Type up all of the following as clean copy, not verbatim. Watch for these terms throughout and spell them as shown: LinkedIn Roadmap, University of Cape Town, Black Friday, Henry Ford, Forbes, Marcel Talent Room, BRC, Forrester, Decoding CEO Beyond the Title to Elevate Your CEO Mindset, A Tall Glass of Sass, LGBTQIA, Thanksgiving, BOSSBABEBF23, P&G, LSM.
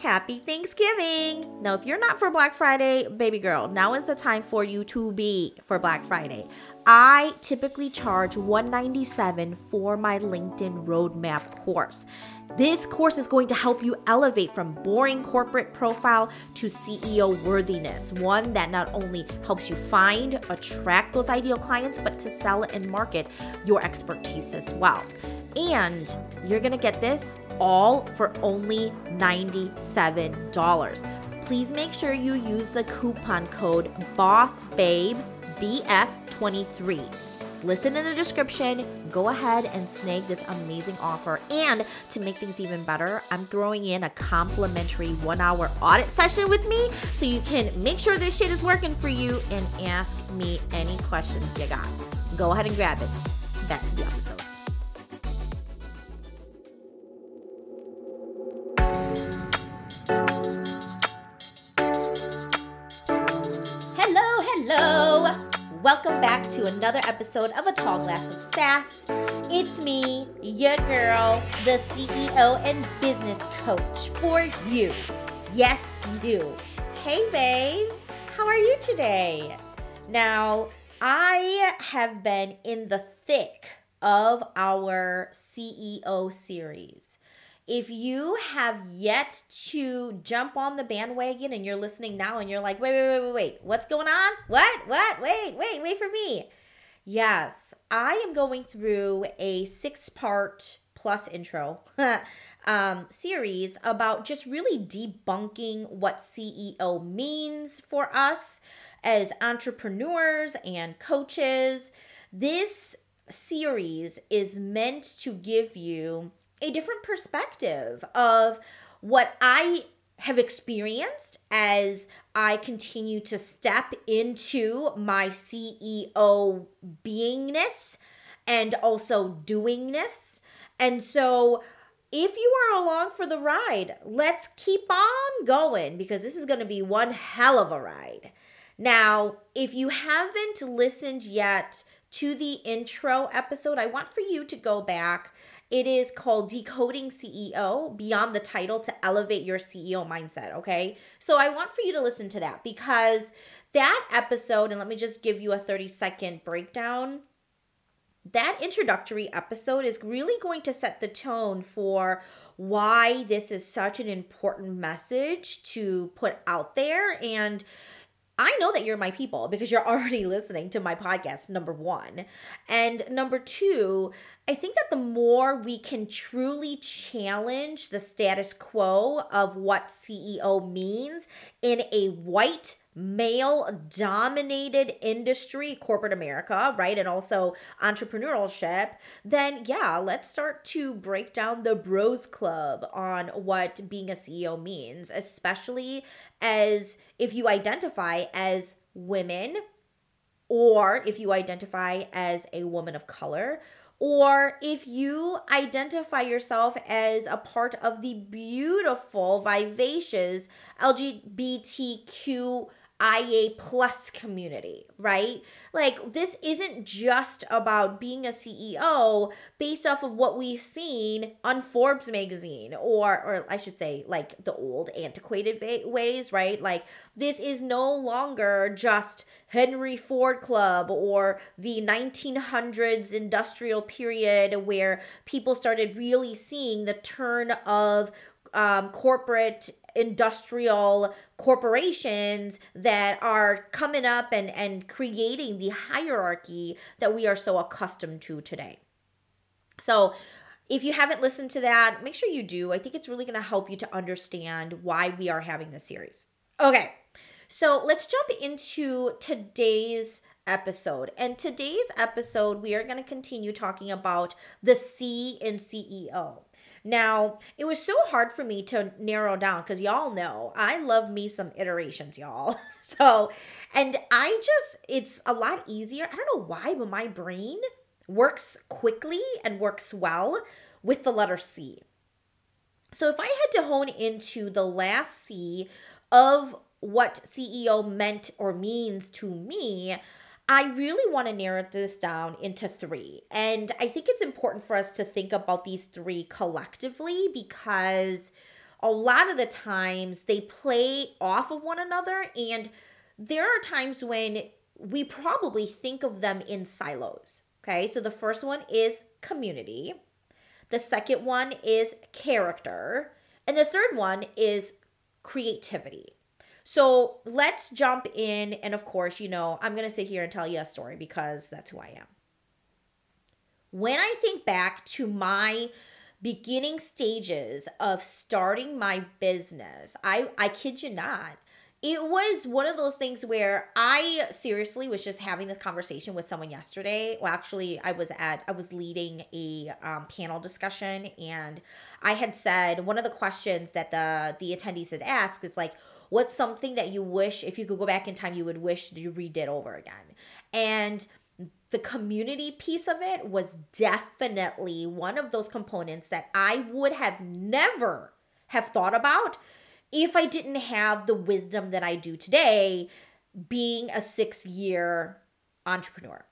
Happy Thanksgiving. Now, if you're not for Black Friday, baby girl, now is the time for you to be for Black Friday. I typically charge $197 for my LinkedIn Roadmap course. This course is going to help you elevate from boring corporate profile to CEO worthiness, one that not only helps you find, attract those ideal clients, but to sell and market your expertise as well. And you're gonna get this all for only $97. Please make sure you use the coupon code BOSSBABEBF23. It's listed in the description. Go ahead and snag this amazing offer. And to make things even better, I'm throwing in a complimentary 1-hour audit session with me so you can make sure this shit is working for you and ask me any questions you got. Go ahead and grab it. Back to the episode. Welcome back to another episode of A Tall Glass of Sass. It's me, your girl, the CEO and business coach for you. Yes, you. Hey, babe. How are you today? Now, I have been in the thick of our CEO series. If you have yet to jump on the bandwagon and you're listening now and you're like, wait, what's going on? What? Wait for me. Yes, I am going through a 6-part plus intro series about just really debunking what CEO means for us as entrepreneurs and coaches. This series is meant to give you a different perspective of what I have experienced as I continue to step into my CEO beingness and also doingness. And so if you are along for the ride, let's keep on going because this is going to be one hell of a ride. Now, if you haven't listened yet to the intro episode, I want for you to go back. It is called Decoding CEO Beyond the Title to Elevate Your CEO Mindset, okay? So I want for you to listen to that because that episode, and let me just give you a 30-second breakdown, that introductory episode is really going to set the tone for why this is such an important message to put out there. And I know that you're my people because you're already listening to my podcast, number one. And number two, I think that the more we can truly challenge the status quo of what CEO means in a white, male-dominated industry, corporate America, right, and also entrepreneurship, then yeah, let's start to break down the bros club on what being a CEO means, especially as if you identify as women or if you identify as a woman of color or if you identify yourself as a part of the beautiful, vivacious LGBTQ IA plus community, right? Like this isn't just about being a CEO based off of what we've seen on Forbes magazine or I should say like the old antiquated ways, right? Like this is no longer just Henry Ford Club or the 1900s industrial period where people started really seeing the turn of corporate industrial corporations that are coming up and creating the hierarchy that we are so accustomed to today. So if you haven't listened to that, make sure you do. I think it's really going to help you to understand why we are having this series. Okay, so let's jump into today's episode. And today's episode, we are going to continue talking about the C in CEO. Now, it was so hard for me to narrow down because y'all know I love me some iterations, y'all. So, and it's a lot easier. I don't know why, but my brain works quickly and works well with the letter C. So if I had to hone into the last C of what CEO meant or means to me, I really want to narrow this down into 3. And I think it's important for us to think about these 3 collectively because a lot of the times they play off of one another, and there are times when we probably think of them in silos, okay? So the first one is community. The second one is character. And the third one is creativity. So let's jump in. And of course, you know, I'm going to sit here and tell you a story because that's who I am. When I think back to my beginning stages of starting my business, I kid you not, it was one of those things where I seriously was just having this conversation with someone yesterday. Well, actually, I was leading a panel discussion, and I had said one of the questions that the attendees had asked is like, what's something that you wish, if you could go back in time, you would wish you redid over again? And the community piece of it was definitely one of those components that I would have never have thought about if I didn't have the wisdom that I do today, being a 6-year entrepreneur.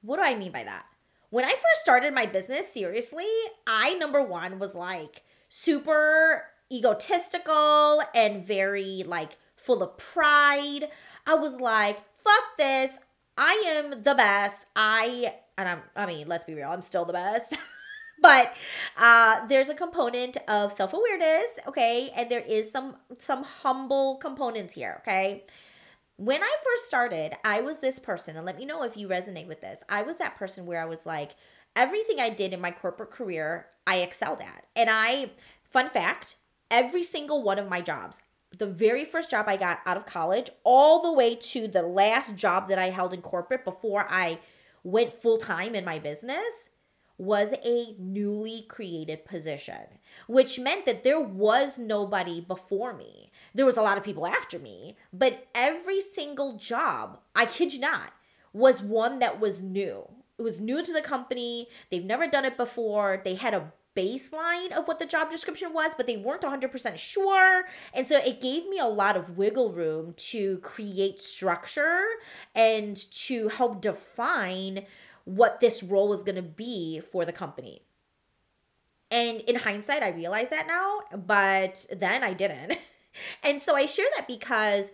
What do I mean by that? When I first started my business, seriously, I, number one, was like super egotistical and very like full of pride. I was like, fuck this. I am the best. I mean, let's be real. I'm still the best. But there's a component of self-awareness, okay? And there is some humble components here, okay? When I first started, I was this person, and let me know if you resonate with this. I was that person where I was like, everything I did in my corporate career, I excelled at. And fun fact, every single one of my jobs, the very first job I got out of college, all the way to the last job that I held in corporate before I went full-time in my business, was a newly created position, which meant that there was nobody before me. There was a lot of people after me, but every single job, I kid you not, was one that was new. It was new to the company. They've never done it before. They had a baseline of what the job description was, but they weren't 100% sure. And so it gave me a lot of wiggle room to create structure and to help define what this role was going to be for the company. And in hindsight, I realize that now, but then I didn't. And so I share that because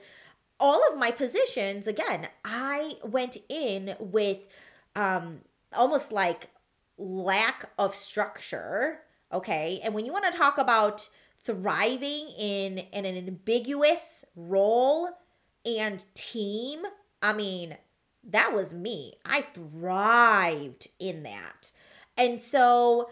all of my positions, again, I went in with almost like lack of structure, okay? And when you want to talk about thriving in an ambiguous role and team, I mean, that was me. I thrived in that. And so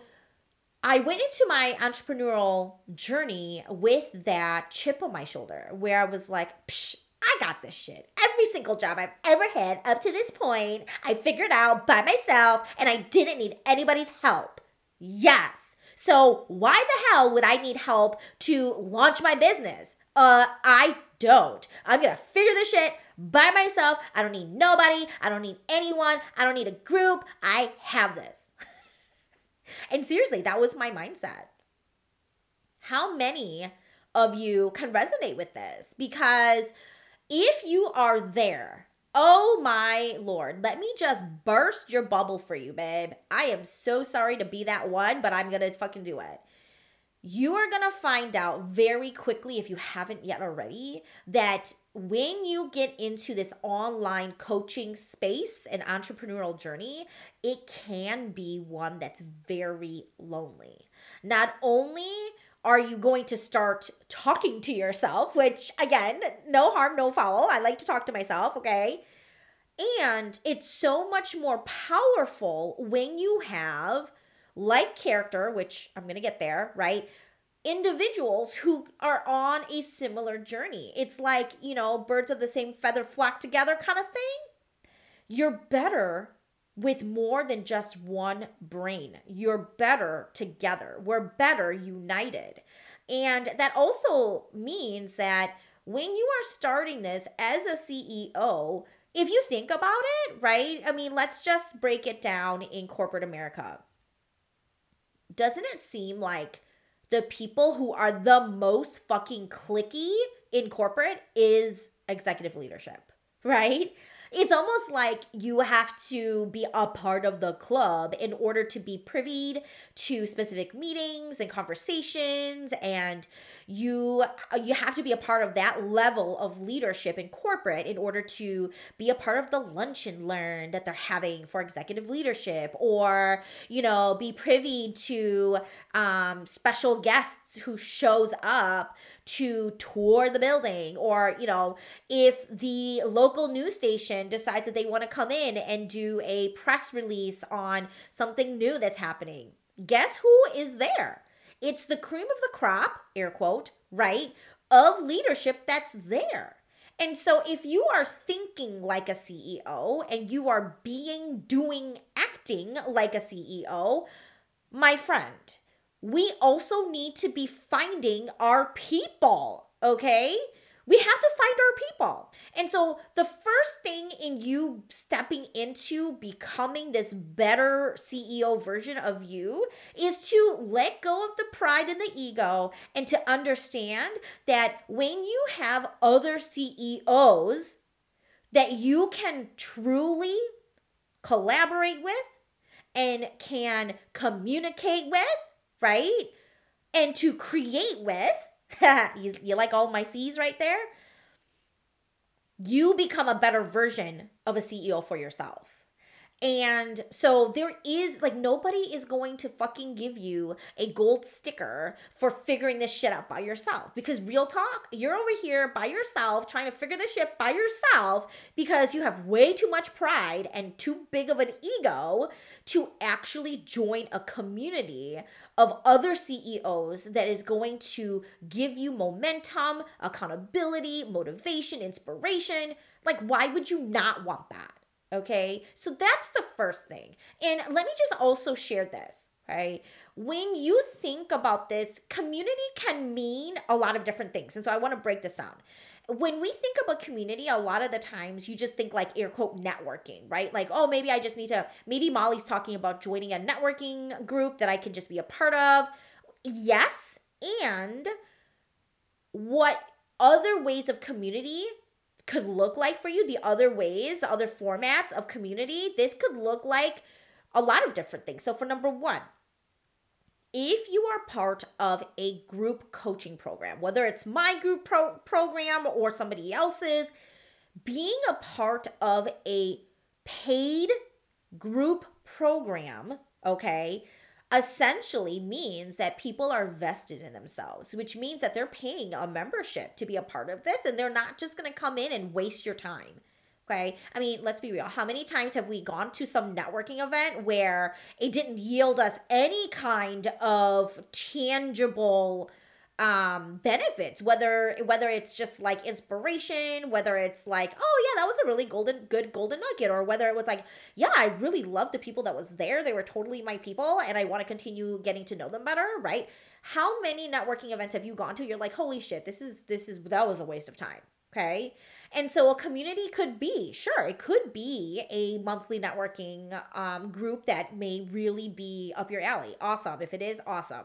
I went into my entrepreneurial journey with that chip on my shoulder where I was like, psh, I got this shit. Every single job I've ever had up to this point, I figured out by myself, and I didn't need anybody's help. Yes. So why the hell would I need help to launch my business? I don't. I'm going to figure this shit by myself. I don't need nobody. I don't need anyone. I don't need a group. I have this. And seriously, that was my mindset. How many of you can resonate with this? Because if you are there, oh my Lord, let me just burst your bubble for you, babe. I am so sorry to be that one, but I'm going to fucking do it. You are going to find out very quickly, if you haven't yet already, that when you get into this online coaching space and entrepreneurial journey, it can be one that's very lonely. Not only are you going to start talking to yourself, which again, no harm, no foul. I like to talk to myself, okay? And it's so much more powerful when you have like character, which I'm going to get there, right? Individuals who are on a similar journey. It's like, you know, birds of the same feather flock together kind of thing. You're better with more than just one brain. You're better together. We're better united. And that also means that when you are starting this as a CEO, if you think about it, right? I mean, let's just break it down in corporate America. Doesn't it seem like the people who are the most fucking cliquey in corporate is executive leadership, right? it's almost like you have to be a part of the club in order to be privy to specific meetings and conversations, and you have to be a part of that level of leadership in corporate in order to be a part of the lunch and learn that they're having for executive leadership, or, you know, be privy to special guests who shows up to tour the building, or, you know, if the local news station decides that they want to come in and do a press release on something new that's happening. Guess who is there? It's the cream of the crop, air quote, right, of leadership that's there. And so if you are thinking like a CEO and you are being, doing, acting like a CEO, my friend, we also need to be finding our people, okay? We have to find our people. And so the first thing in you stepping into becoming this better CEO version of you is to let go of the pride and the ego, and to understand that when you have other CEOs that you can truly collaborate with and can communicate with, right? And to create with, you like all my C's right there? You become a better version of a CEO for yourself. And so there is, like, nobody is going to fucking give you a gold sticker for figuring this shit out by yourself. Because real talk, you're over here by yourself trying to figure this shit by yourself because you have way too much pride and too big of an ego to actually join a community of other CEOs that is going to give you momentum, accountability, motivation, inspiration. Like, why would you not want that? Okay, so that's the first thing. And let me just also share this, right? When you think about this, community can mean a lot of different things. And so I want to break this down. When we think about community, a lot of the times you just think like air quote networking, right? Like, oh, maybe I just need to, maybe Molly's talking about joining a networking group that I can just be a part of. Yes. And what other ways of community could look like for you, the other ways, other formats of community, this could look like a lot of different things. So for number one, if you are part of a group coaching program, whether it's my group program or somebody else's, being a part of a paid group program, okay, essentially means that people are vested in themselves, which means that they're paying a membership to be a part of this, and they're not just going to come in and waste your time. Okay. I mean, let's be real. How many times have we gone to some networking event where it didn't yield us any kind of tangible benefits, whether it's just like inspiration, whether it's like, oh yeah, that was a really good golden nugget, or whether it was like, yeah, I really loved the people that was there. They were totally my people and I want to continue getting to know them better, right? How many networking events have you gone to? You're like, holy shit, that was a waste of time. Okay. And so a community could be, sure, it could be a monthly networking group that may really be up your alley. Awesome. If it is, awesome.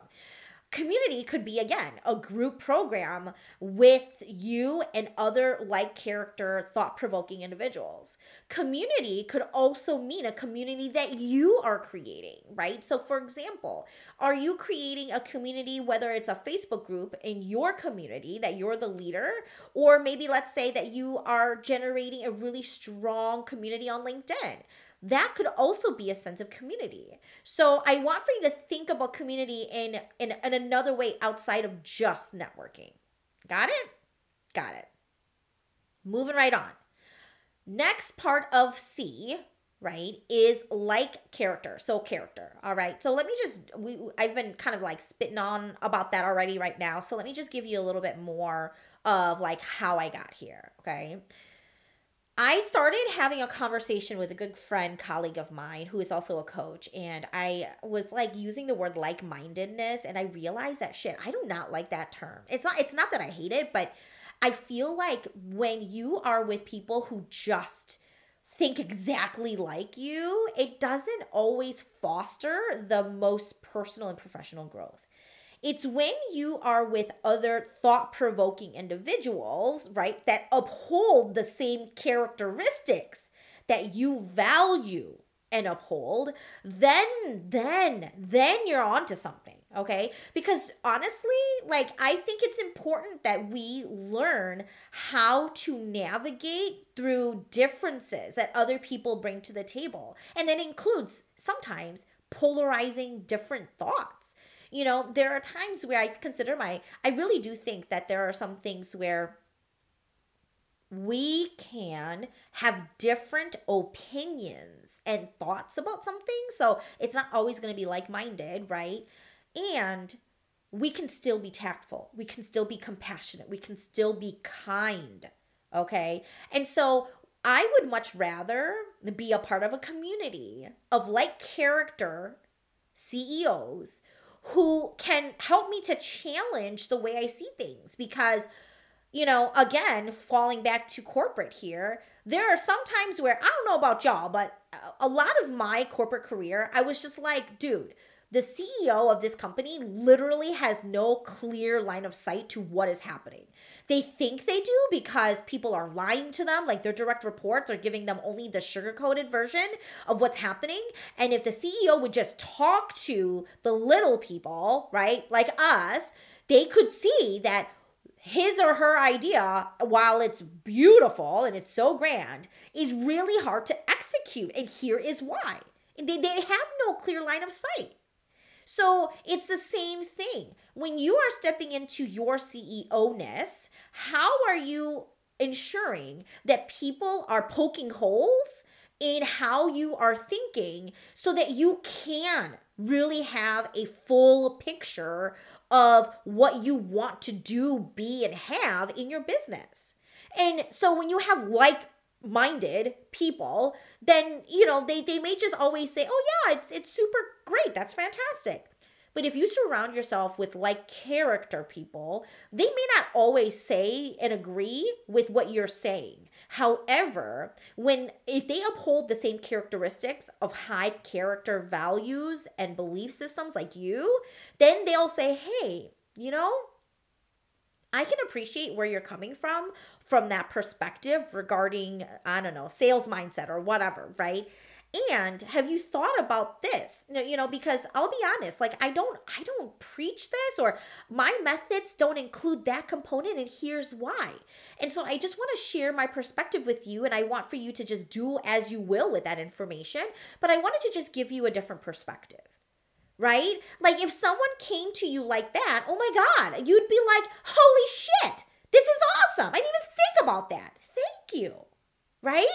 Community could be, again, a group program with you and other like character, thought-provoking individuals. Community could also mean a community that you are creating, right? So for example, are you creating a community, whether it's a Facebook group in your community that you're the leader, or maybe let's say that you are generating a really strong community on LinkedIn. That could also be a sense of community. So I want for you to think about community in another way outside of just networking. Got it? Got it. Moving right on. Next part of C, right, is like character. So character, all right? So let me just, I've been kind of like spitting on about that already right now. So let me just give you a little bit more of like how I got here, okay? I started having a conversation with a good friend, colleague of mine, who is also a coach, and I was like using the word like-mindedness, and I realized that shit, I do not like that term. It's not that I hate it, but I feel like when you are with people who just think exactly like you, it doesn't always foster the most personal and professional growth. It's when you are with other thought-provoking individuals, right, that uphold the same characteristics that you value and uphold, then you're onto something, okay? Because honestly, like, I think it's important that we learn how to navigate through differences that other people bring to the table. And that includes sometimes polarizing different thoughts. You know, there are times where I really do think that there are some things where we can have different opinions and thoughts about something. So it's not always going to be like-minded, right? And we can still be tactful. We can still be compassionate. We can still be kind, okay? And so I would much rather be a part of a community of like-character CEOs who can help me to challenge the way I see things, because you know, again, falling back to corporate here, there are some times where, I don't know about y'all, but a lot of my corporate career, I was just like, dude, the CEO of this company literally has no clear line of sight to what is happening. They think they do because people are lying to them, like their direct reports are giving them only the sugar-coated version of what's happening. And if the CEO would just talk to the little people, right, like us, they could see that his or her idea, while it's beautiful and it's so grand, is really hard to execute. And here is why. They have no clear line of sight. So it's the same thing. When you are stepping into your CEO-ness, how are you ensuring that people are poking holes in how you are thinking so that you can really have a full picture of what you want to do, be, and have in your business? And so when you have like-minded people, then, you know, they may just always say, oh yeah, it's super great, that's fantastic. But if you surround yourself with like-character people, they may not always say and agree with what you're saying. However, if they uphold the same characteristics of high character values and belief systems like you, then they'll say, hey, you know, I can appreciate where you're coming from that perspective regarding, I don't know, sales mindset or whatever, right? And have you thought about this? You know, because I'll be honest, like I don't preach this, or my methods don't include that component, and here's why. And so I just want to share my perspective with you, and I want for you to just do as you will with that information, but I wanted to just give you a different perspective, right? Like if someone came to you like that, oh my God, you'd be like, holy shit, this is awesome. I didn't even think about that. Thank you. Right?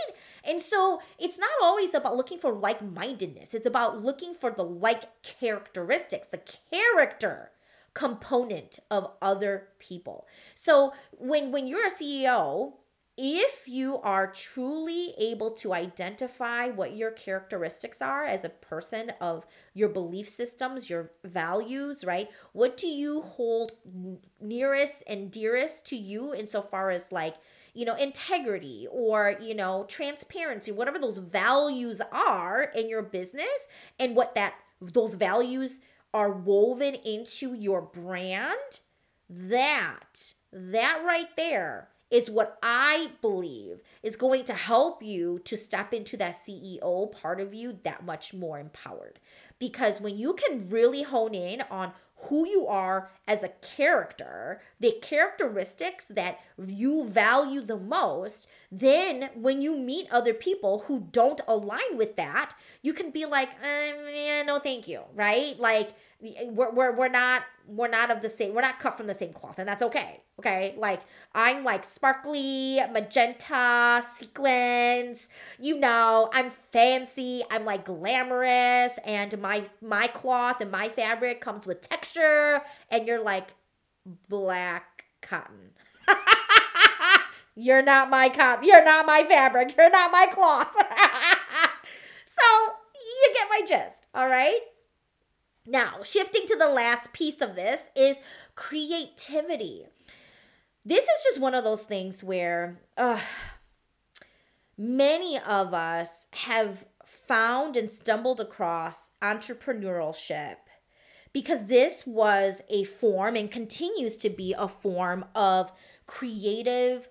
And so it's not always about looking for like-mindedness. It's about looking for the like characteristics, the character component of other people. So when you're a CEO, if you are truly able to identify what your characteristics are as a person, of your belief systems, your values, right? What do you hold nearest and dearest to you insofar as, like, you know, integrity, or, you know, transparency, whatever those values are in your business, and what those values are woven into your brand, that right there is what I believe is going to help you to step into that CEO part of you that much more empowered. Because when you can really hone in on who you are as a character, the characteristics that you value the most, then when you meet other people who don't align with that, you can be like, yeah, no, thank you, right? Like we're not of the same, we're not cut from the same cloth, and that's okay. Okay, like I'm like sparkly, magenta, sequins, you know, I'm fancy, I'm like glamorous, and my cloth and my fabric comes with texture, and you're like black cotton. You're not my cotton, you're not my fabric, you're not my cloth. So you get my gist, all right? Now, shifting to the last piece of this is creativity. This is just one of those things where many of us have found and stumbled across entrepreneurship because this was a form, and continues to be a form, of creative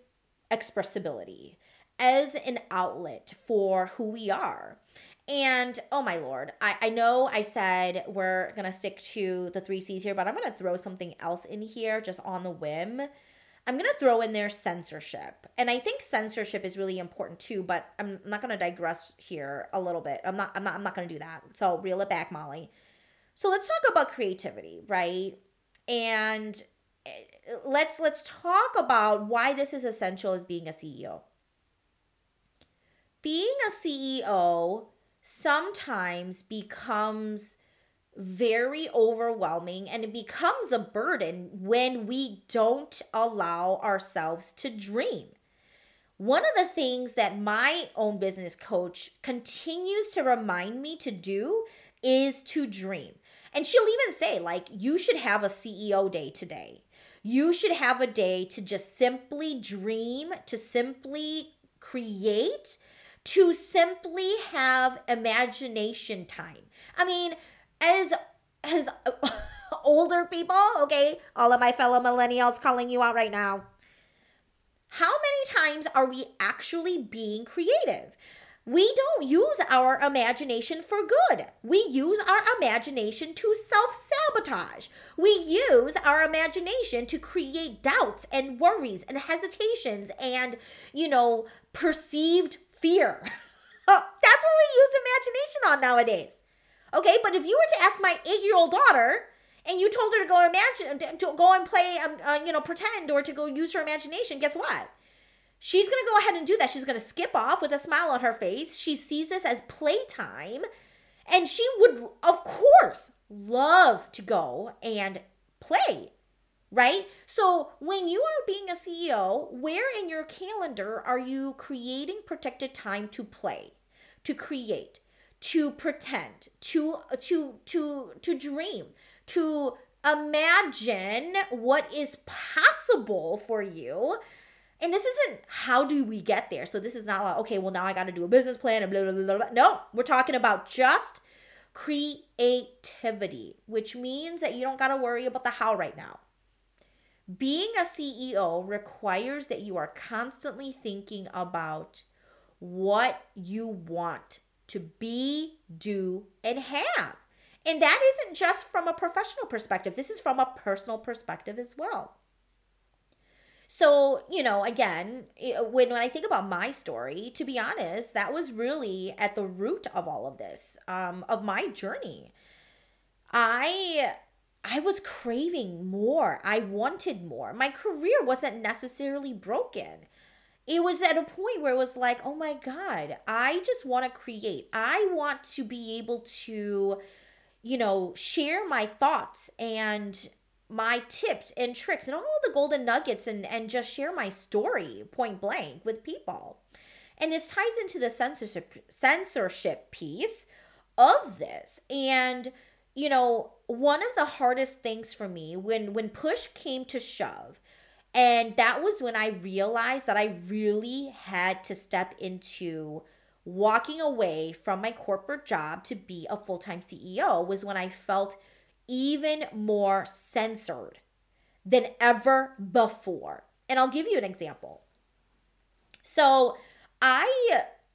expressibility. as an outlet for who we are. And oh my Lord, I know I said we're going to stick to the 3 C's here, but I'm going to throw something else in here just on the whim. I'm going to throw in there censorship. And I think censorship is really important too, but I'm not going to digress here a little bit. I'm not going to do that. So reel it back, Molly. So let's talk about creativity, right? And let's talk about why this is essential as being a CEO. Being a CEO sometimes becomes very overwhelming, and it becomes a burden when we don't allow ourselves to dream. One of the things that my own business coach continues to remind me to do is to dream. And she'll even say, like, you should have a CEO day today. You should have a day to just simply dream, to simply create, to simply have imagination time. I mean, as older people, okay, all of my fellow millennials calling you out right now, how many times are we actually being creative? We don't use our imagination for good. We use our imagination to self-sabotage. We use our imagination to create doubts and worries and hesitations and, you know, perceived fear. That's what we use imagination on nowadays. Okay, but if you were to ask my 8-year-old daughter and you told her to go imagine, to go and play, pretend, or to go use her imagination, guess what? She's going to go ahead and do that. She's going to skip off with a smile on her face. She sees this as playtime, and she would, of course, love to go and play, right? So when you are being a CEO, where in your calendar are you creating protected time to play, to create, to pretend, to dream, to imagine what is possible for you? And this isn't how do we get there. So this is not like, okay, well, now I got to do a business plan and blah, blah, blah, blah. No, we're talking about just creativity, which means that you don't got to worry about the how right now. Being a CEO requires that you are constantly thinking about what you want to be, do, and have. And that isn't just from a professional perspective. This is from a personal perspective as well. So, you know, again, when I think about my story, to be honest, that was really at the root of all of this, of my journey. I was craving more. I wanted more. My career wasn't necessarily broken. It was at a point where it was like, oh my God, I just want to create. I want to be able to, you know, share my thoughts and my tips and tricks and all the golden nuggets and just share my story point blank with people. And this ties into the censorship piece of this. And, you know, one of the hardest things for me when push came to shove, and that was when I realized that I really had to step into walking away from my corporate job to be a full-time CEO, was when I felt even more censored than ever before. And I'll give you an example. So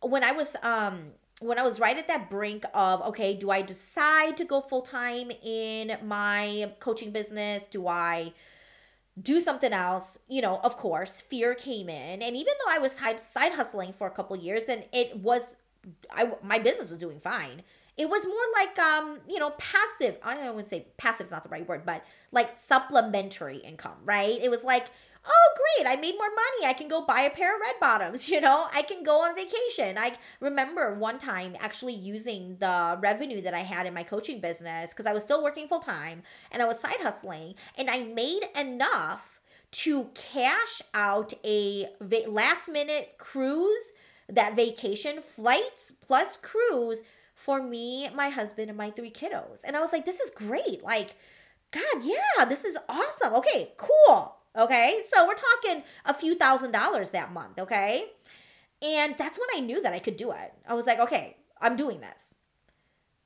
when I was right at that brink of, okay, do I decide to go full-time in my coaching business? Do I do something else? You know, of course, fear came in. And even though I was side hustling for a couple of years, and my business was doing fine, it was more like, passive. I wouldn't say passive is not the right word, but like supplementary income, right? It was like, oh, great, I made more money. I can go buy a pair of red bottoms, you know? I can go on vacation. I remember one time actually using the revenue that I had in my coaching business, because I was still working full time and I was side hustling, and I made enough to cash out a last minute cruise, that vacation, flights plus cruise, for me, my husband, and my 3 kiddos. And I was like, this is great. Like, God, yeah, this is awesome. Okay, cool. Okay, so we're talking a few $1,000s that month, okay? And that's when I knew that I could do it. I was like, okay, I'm doing this.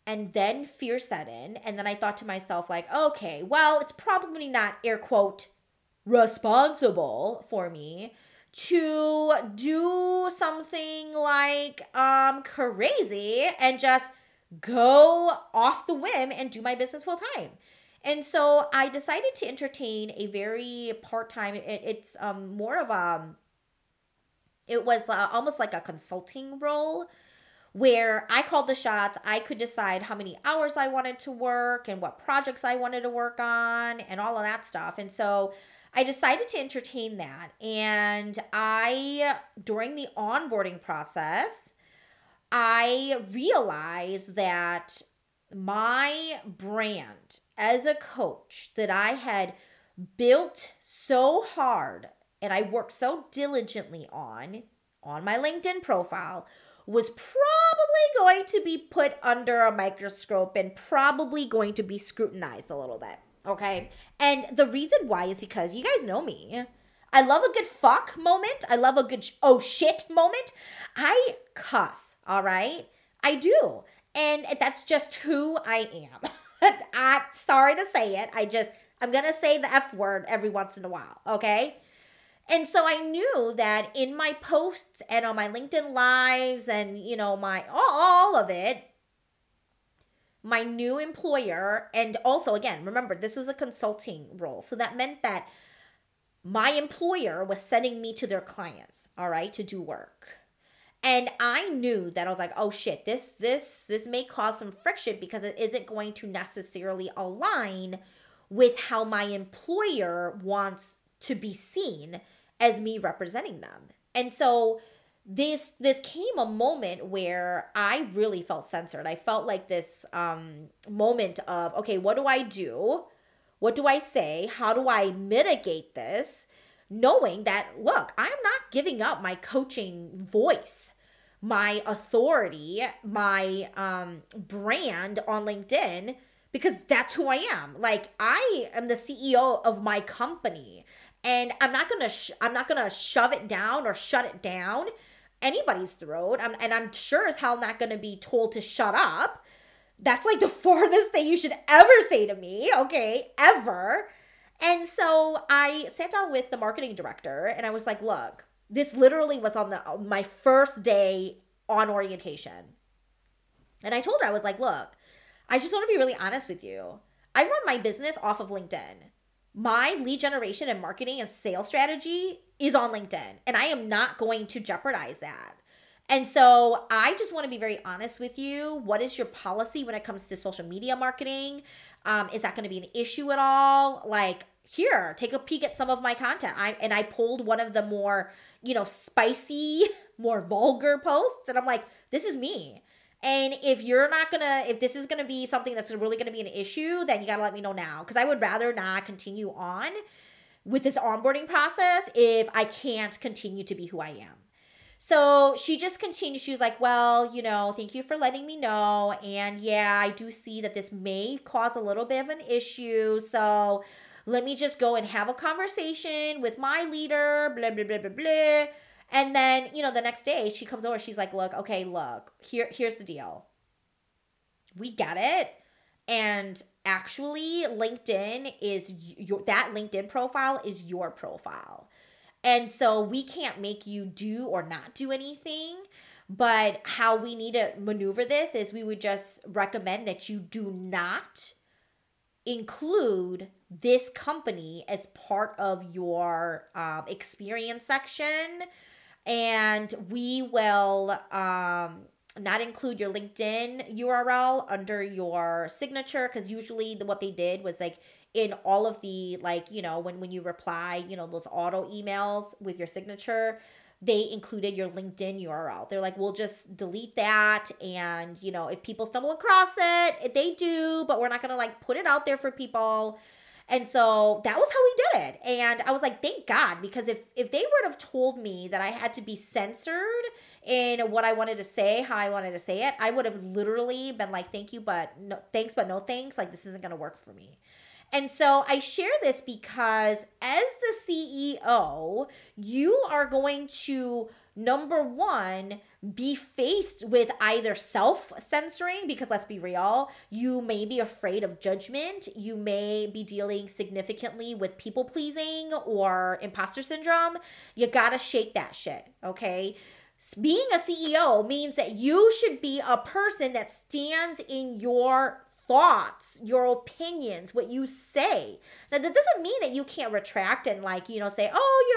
And then fear set in. And then I thought to myself, like, okay, well, it's probably not, air quote, responsible for me to do something like crazy and just go off the whim and do my business full time. And so I decided to entertain a very part-time, it was almost like a consulting role where I called the shots. I could decide how many hours I wanted to work and what projects I wanted to work on and all of that stuff. And so I decided to entertain that. And I, during the onboarding process, I realized that my brand as a coach that I had built so hard and I worked so diligently on my LinkedIn profile was probably going to be put under a microscope and probably going to be scrutinized a little bit, okay? And the reason why is because you guys know me. I love a good fuck moment. I love a good oh shit moment. I cuss, all right? I do. And that's just who I am. I'm sorry to say it. I'm going to say the F word every once in a while, okay? And so I knew that in my posts and on my LinkedIn lives and, you know, my all of it, my new employer, and also, again, remember, this was a consulting role. So that meant that my employer was sending me to their clients, all right, to do work. And I knew that I was like, oh shit, this may cause some friction because it isn't going to necessarily align with how my employer wants to be seen as me representing them. And so this came a moment where I really felt censored. I felt like this moment of, okay, what do I do? What do I say? How do I mitigate this? Knowing that, look, I'm not giving up my coaching voice, my authority, my brand on LinkedIn, because that's who I am. Like, I am the CEO of my company, and I'm not gonna shove it down or shut it down anybody's throat. I'm sure as hell not gonna be told to shut up. That's like the farthest thing you should ever say to me, okay, ever. And so I sat down with the marketing director and I was like, look, this literally was on my first day on orientation. And I told her, I was like, look, I just want to be really honest with you. I run my business off of LinkedIn. My lead generation and marketing and sales strategy is on LinkedIn, and I am not going to jeopardize that. And so I just want to be very honest with you. What is your policy when it comes to social media marketing? Is that going to be an issue at all? Like, here, take a peek at some of my content. I pulled one of the more, you know, spicy, more vulgar posts. And I'm like, this is me. And if this is going to be something that's really going to be an issue, then you got to let me know now. Because I would rather not continue on with this onboarding process if I can't continue to be who I am. So she just continued. She was like, well, you know, thank you for letting me know. And yeah, I do see that this may cause a little bit of an issue. So let me just go and have a conversation with my leader, blah, blah, blah, blah, blah. And then, you know, the next day she comes over. She's like, look, okay, look, here's the deal. We get it. And actually LinkedIn is that LinkedIn profile is your profile. And so we can't make you do or not do anything, but how we need to maneuver this is we would just recommend that you do not include this company as part of your experience section, and we will not include your LinkedIn URL under your signature, because usually what they did was like, in all of the, like, you know, when you reply, you know, those auto emails with your signature, they included your LinkedIn URL. They're like, we'll just delete that. And, you know, if people stumble across it, if they do, but we're not going to like put it out there for people. And so that was how we did it. And I was like, thank God, because if they would have told me that I had to be censored in what I wanted to say, how I wanted to say it, I would have literally been like, thank you, but no thanks, but no thanks. Like, this isn't going to work for me. And so I share this because as the CEO, you are going to Number one, be faced with either self-censoring, because let's be real, you may be afraid of judgment. You may be dealing significantly with people-pleasing or imposter syndrome. You gotta shake that shit, okay? Being a CEO means that you should be a person that stands in your thoughts, your opinions, what you say. Now, that doesn't mean that you can't retract and say,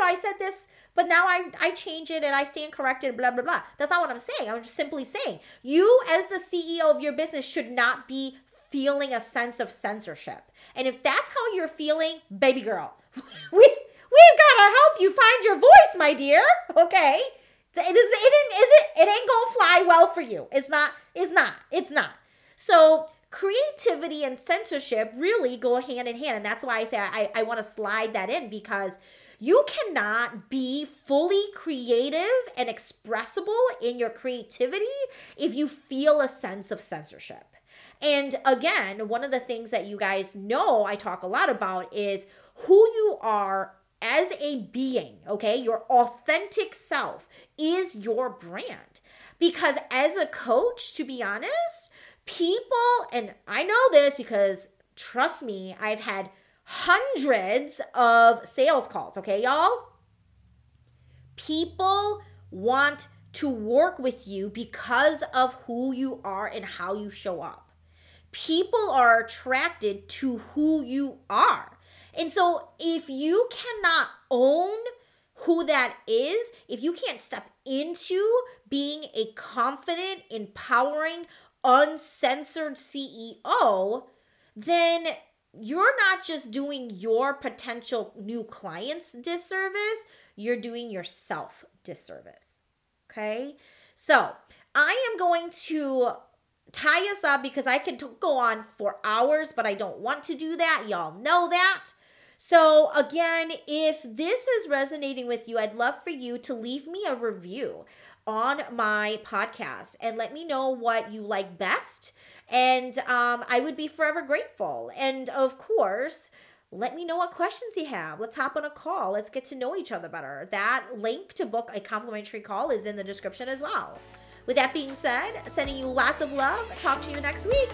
I said this, but now I change it and I stand corrected, blah, blah, blah. That's not what I'm saying. I'm just simply saying you as the CEO of your business should not be feeling a sense of censorship. And if that's how you're feeling, baby girl, we've got to help you find your voice, my dear, okay? It ain't gonna fly well for you. It's not. So creativity and censorship really go hand in hand. And that's why I say I want to slide that in, because you cannot be fully creative and expressible in your creativity if you feel a sense of censorship. And again, one of the things that you guys know I talk a lot about is who you are as a being, okay? Your authentic self is your brand. Because as a coach, to be honest, people, and I know this because trust me, I've had hundreds of sales calls, okay, y'all? People want to work with you because of who you are and how you show up. People are attracted to who you are. And so if you cannot own who that is, if you can't step into being a confident, empowering, uncensored CEO, then you're not just doing your potential new clients disservice, you're doing yourself disservice, okay? So I am going to tie us up because I can go on for hours, but I don't want to do that. Y'all know that. So again, if this is resonating with you, I'd love for you to leave me a review on my podcast and let me know what you like best. And I would be forever grateful. And of course, let me know what questions you have. Let's hop on a call. Let's get to know each other better. That link to book a complimentary call is in the description as well. With that being said, sending you lots of love. Talk to you next week.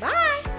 Bye.